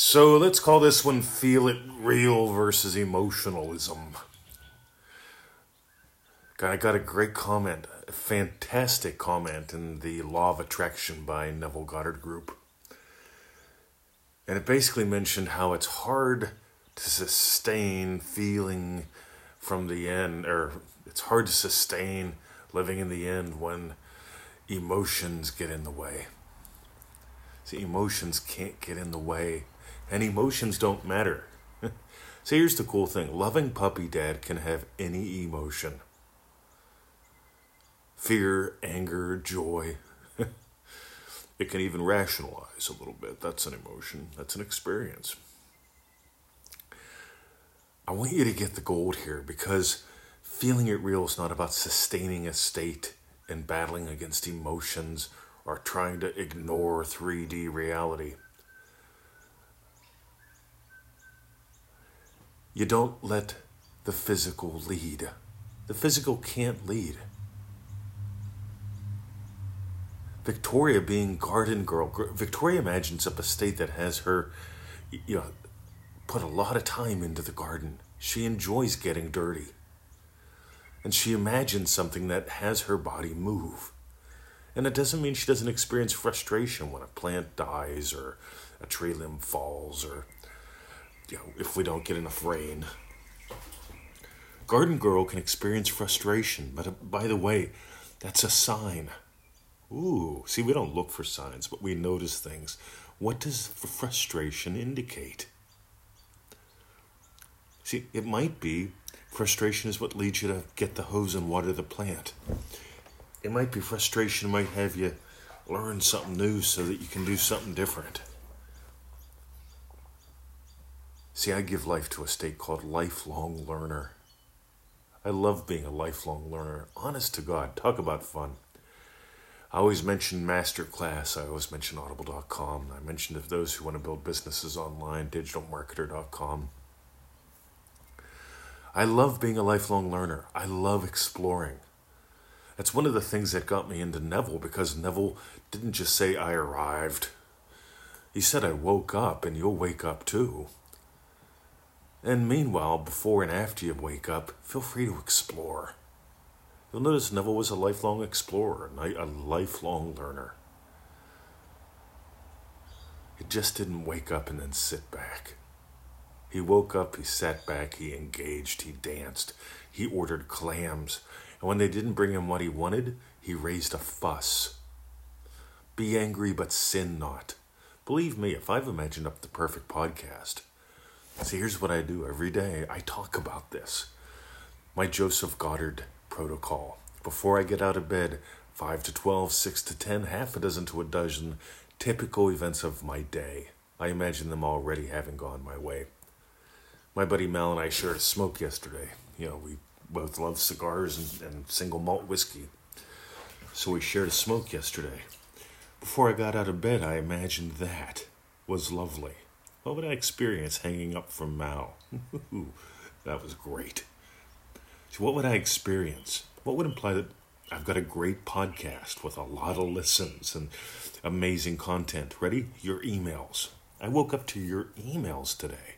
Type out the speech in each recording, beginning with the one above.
So let's call this one Feel It Real versus Emotionalism. I got a great comment, a fantastic comment in the Law of Attraction by Neville Goddard group. And it basically mentioned how it's hard to sustain feeling from the end, or it's hard to sustain living in the end when emotions get in the way. See, emotions can't get in the way, and emotions don't matter. So here's the cool thing. Loving puppy dad can have any emotion. Fear, anger, joy. It can even rationalize a little bit. That's an emotion. That's an experience. I want you to get the gold here, because feeling it real is not about sustaining a state and battling against emotions or trying to ignore 3D reality. You don't let the physical lead. The physical can't lead. Victoria being garden girl. Victoria imagines up a state that has her, put a lot of time into the garden. She enjoys getting dirty. And she imagines something that has her body move. And it doesn't mean she doesn't experience frustration when a plant dies or a tree limb falls or, if we don't get enough rain. Garden girl can experience frustration, but by the way, that's a sign. Ooh, see, we don't look for signs, but we notice things. What does frustration indicate? See, it might be frustration is what leads you to get the hose and water the plant. It might be frustration might have you learn something new so that you can do something different. See, I give life to a state called lifelong learner. I love being a lifelong learner. Honest to God, talk about fun. I always mention Masterclass. I always mention Audible.com. I mentioned if those who want to build businesses online, DigitalMarketer.com. I love being a lifelong learner. I love exploring. That's one of the things that got me into Neville, because Neville didn't just say, I arrived. He said, I woke up, and you'll wake up too. And meanwhile, before and after you wake up, feel free to explore. You'll notice Neville was a lifelong explorer, a lifelong learner. He just didn't wake up and then sit back. He woke up, he sat back, he engaged, he danced, he ordered clams. And when they didn't bring him what he wanted, he raised a fuss. Be angry, but sin not. Believe me, if I've imagined up the perfect podcast. See, here's what I do every day. I talk about this. My Joseph Goddard protocol. Before I get out of bed, 5 to 12, 6 to 10, half a dozen to a dozen typical events of my day. I imagine them already having gone my way. My buddy Mal and I shared a smoke yesterday. We both love cigars and single malt whiskey. So we shared a smoke yesterday. Before I got out of bed, I imagined that was lovely. What would I experience hanging up from Mal? That was great. So what would I experience? What would imply that I've got a great podcast with a lot of listens and amazing content? Ready? Your emails. I woke up to your emails today.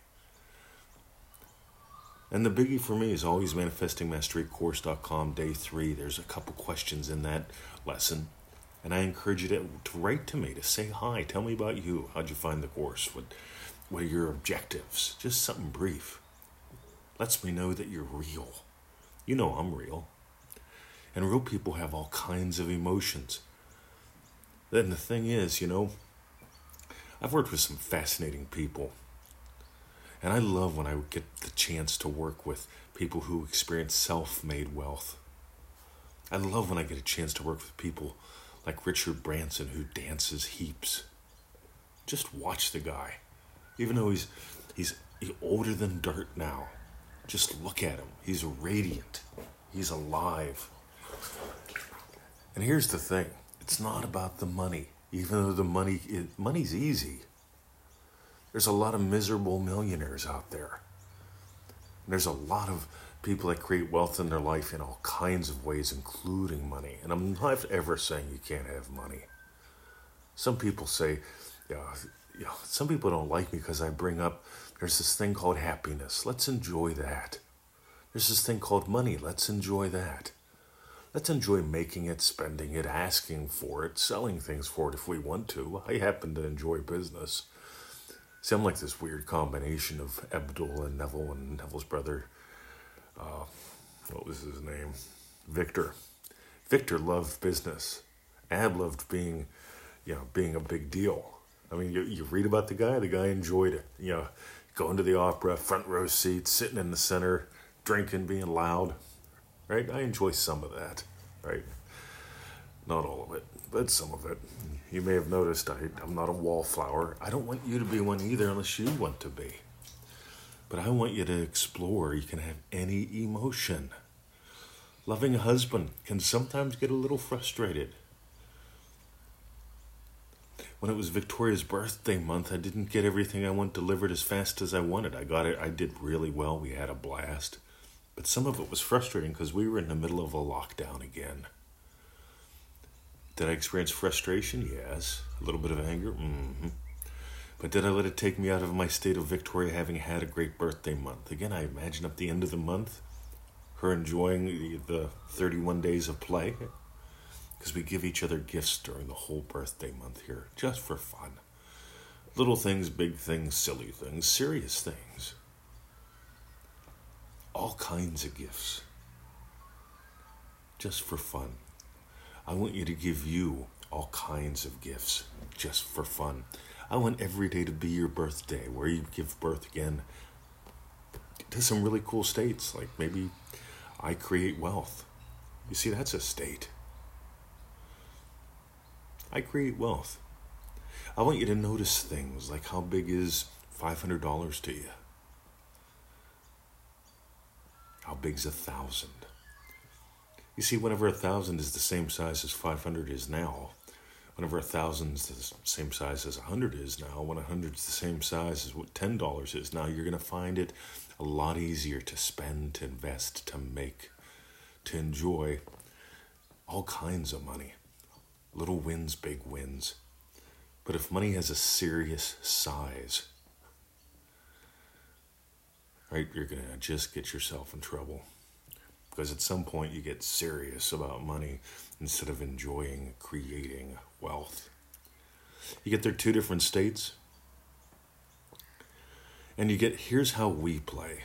And the biggie for me is always manifestingmasterycourse.com, day 3. There's a couple questions in that lesson. And I encourage you to write to me, to say hi. Tell me about you. How'd you find the course? What are your objectives? Just something brief. Lets me know that you're real. I'm real. And real people have all kinds of emotions. Then the thing is, I've worked with some fascinating people. And I love when I would get the chance to work with people who experience self-made wealth. I love when I get a chance to work with people like Richard Branson, who dances heaps. Just watch the guy. Even though he's older than dirt now, just look at him. He's radiant. He's alive. And here's the thing. It's not about the money. Even though money's easy. There's a lot of miserable millionaires out there. And there's a lot of people that create wealth in their life in all kinds of ways, including money. And I'm not ever saying you can't have money. Some people say, you know, some people don't like me because I bring up, there's this thing called happiness. Let's enjoy that. There's this thing called money. Let's enjoy that. Let's enjoy making it, spending it, asking for it, selling things for it if we want to. I happen to enjoy business. See, I'm like this weird combination of Abdul and Neville's brother. What was his name? Victor. Victor loved business. Ab loved being a big deal. I mean, you read about the guy enjoyed it. You know, going to the opera, front row seats, sitting in the center, drinking, being loud, right? I enjoy some of that, right? Not all of it, but some of it. You may have noticed I'm not a wallflower. I don't want you to be one either unless you want to be. But I want you to explore. You can have any emotion. Loving a husband can sometimes get a little frustrated. When it was Victoria's birthday month, I didn't get everything I wanted delivered as fast as I wanted. I got it. I did really well. We had a blast. But some of it was frustrating because we were in the middle of a lockdown again. Did I experience frustration? Yes. A little bit of anger? Mm-hmm. But did I let it take me out of my state of Victoria having had a great birthday month? Again, I imagine at the end of the month, her enjoying the 31 days of play. Because we give each other gifts during the whole birthday month here, just for fun. Little things, big things, silly things, serious things. All kinds of gifts. Just for fun. I want you to give you all kinds of gifts, just for fun. I want every day to be your birthday, where you give birth again to some really cool states. Like maybe I create wealth. You see, that's a state. I create wealth. I want you to notice things like how big is $500 to you? How big's 1,000? You see, whenever 1,000 is the same size as 500 is now, whenever 1,000 is the same size as 100 is now, when 100 is the same size as what $10 is now, you're going to find it a lot easier to spend, to invest, to make, to enjoy all kinds of money. Little wins, big wins. But if money has a serious size, right, you're going to just get yourself in trouble. Because at some point you get serious about money instead of enjoying creating wealth. You get there two different states. And you get, here's how we play.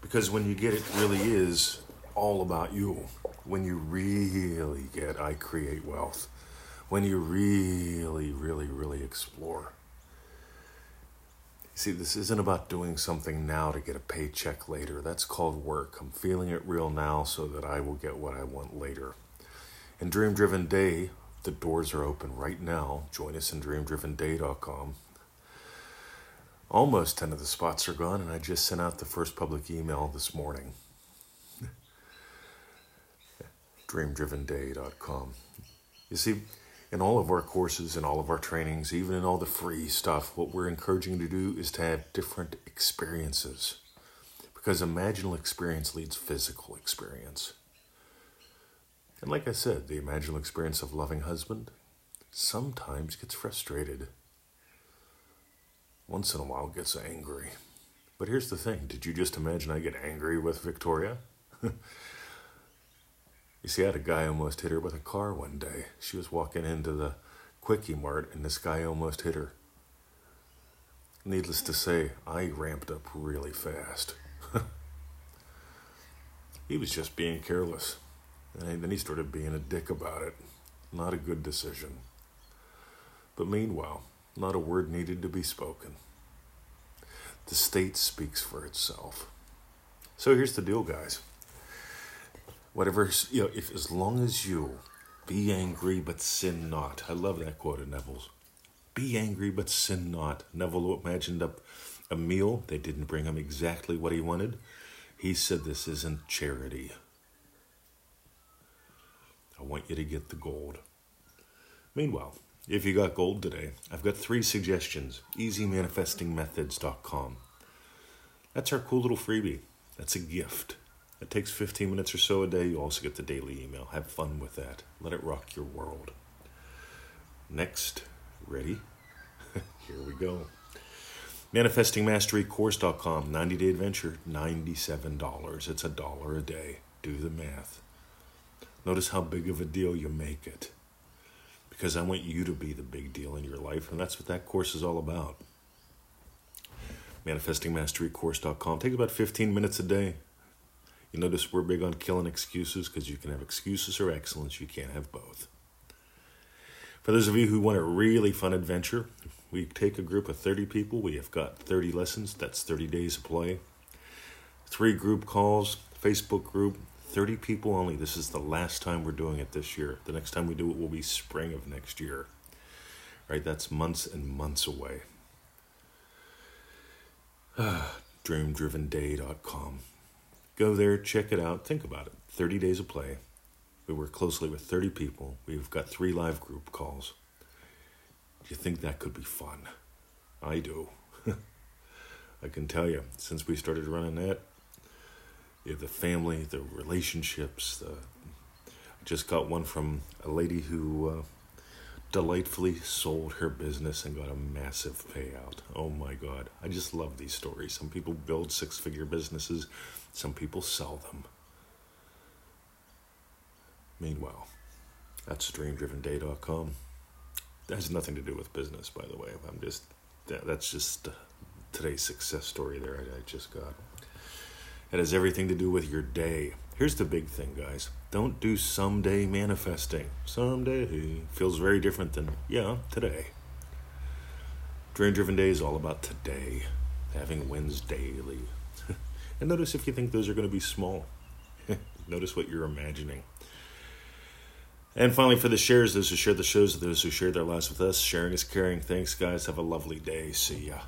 Because when you get it really is all about you. When you really get, I create wealth. When you really explore. See, this isn't about doing something now to get a paycheck later. That's called work. I'm feeling it real now so that I will get what I want later. In Dream Driven Day, the doors are open right now. Join us in DreamDrivenDay.com. Almost 10 of the spots are gone, and I just sent out the first public email this morning. DreamDrivenDay.com. You see, in all of our courses, in all of our trainings, even in all the free stuff, what we're encouraging you to do is to have different experiences. Because imaginal experience leads physical experience. And like I said, the imaginal experience of loving husband sometimes gets frustrated. Once in a while gets angry. But here's the thing, did you just imagine I get angry with Victoria? You see, I had a guy almost hit her with a car one day. She was walking into the Quickie Mart, and this guy almost hit her. Needless to say, I ramped up really fast. He was just being careless. And then he started being a dick about it. Not a good decision. But meanwhile, not a word needed to be spoken. The state speaks for itself. So here's the deal, guys. Whatever, you know, if as long as you be angry but sin not. I love that quote of Neville's. Be angry but sin not. Neville imagined up a meal. They didn't bring him exactly what he wanted. He said, this isn't charity. I want you to get the gold. Meanwhile, if you got gold today, I've got 3 suggestions. easymanifestingmethods.com. That's our cool little freebie. That's a gift. It takes 15 minutes or so a day. You also get the daily email. Have fun with that. Let it rock your world. Next, Ready? Here we go. ManifestingMasteryCourse.com, 90-day adventure, $97. It's $1 a day. Do the math. Notice how big of a deal you make it. Because I want you to be the big deal in your life, and that's what that course is all about. ManifestingMasteryCourse.com. Take about 15 minutes a day. You notice we're big on killing excuses, because you can have excuses or excellence. You can't have both. For those of you who want a really fun adventure, we take a group of 30 people. We have got 30 lessons. That's 30 days of play. 3 group calls, Facebook group, 30 people only. This is the last time we're doing it this year. The next time we do it will be spring of next year. Right? That's months and months away. DreamDrivenDay.com. Go there, check it out, think about it. 30 days of play. We work closely with 30 people. We've got 3 live group calls. Do you think that could be fun? I do. I can tell you, since we started running that, you have the family, the relationships. I just got one from a lady who delightfully sold her business and got a massive payout. Oh my God. I just love these stories. Some people build 6-figure businesses. Some people sell them. Meanwhile, that's dreamdrivenday.com. That has nothing to do with business, by the way. That's just today's success story there I just got. It has everything to do with your day. Here's the big thing, guys. Don't do someday manifesting. Someday feels very different than, today. Dream Driven Day is all about today, having wins daily. And notice if you think those are going to be small. Notice what you're imagining. And finally, for the shares, those who share the shows, those who share their lives with us, sharing is caring. Thanks, guys. Have a lovely day. See ya.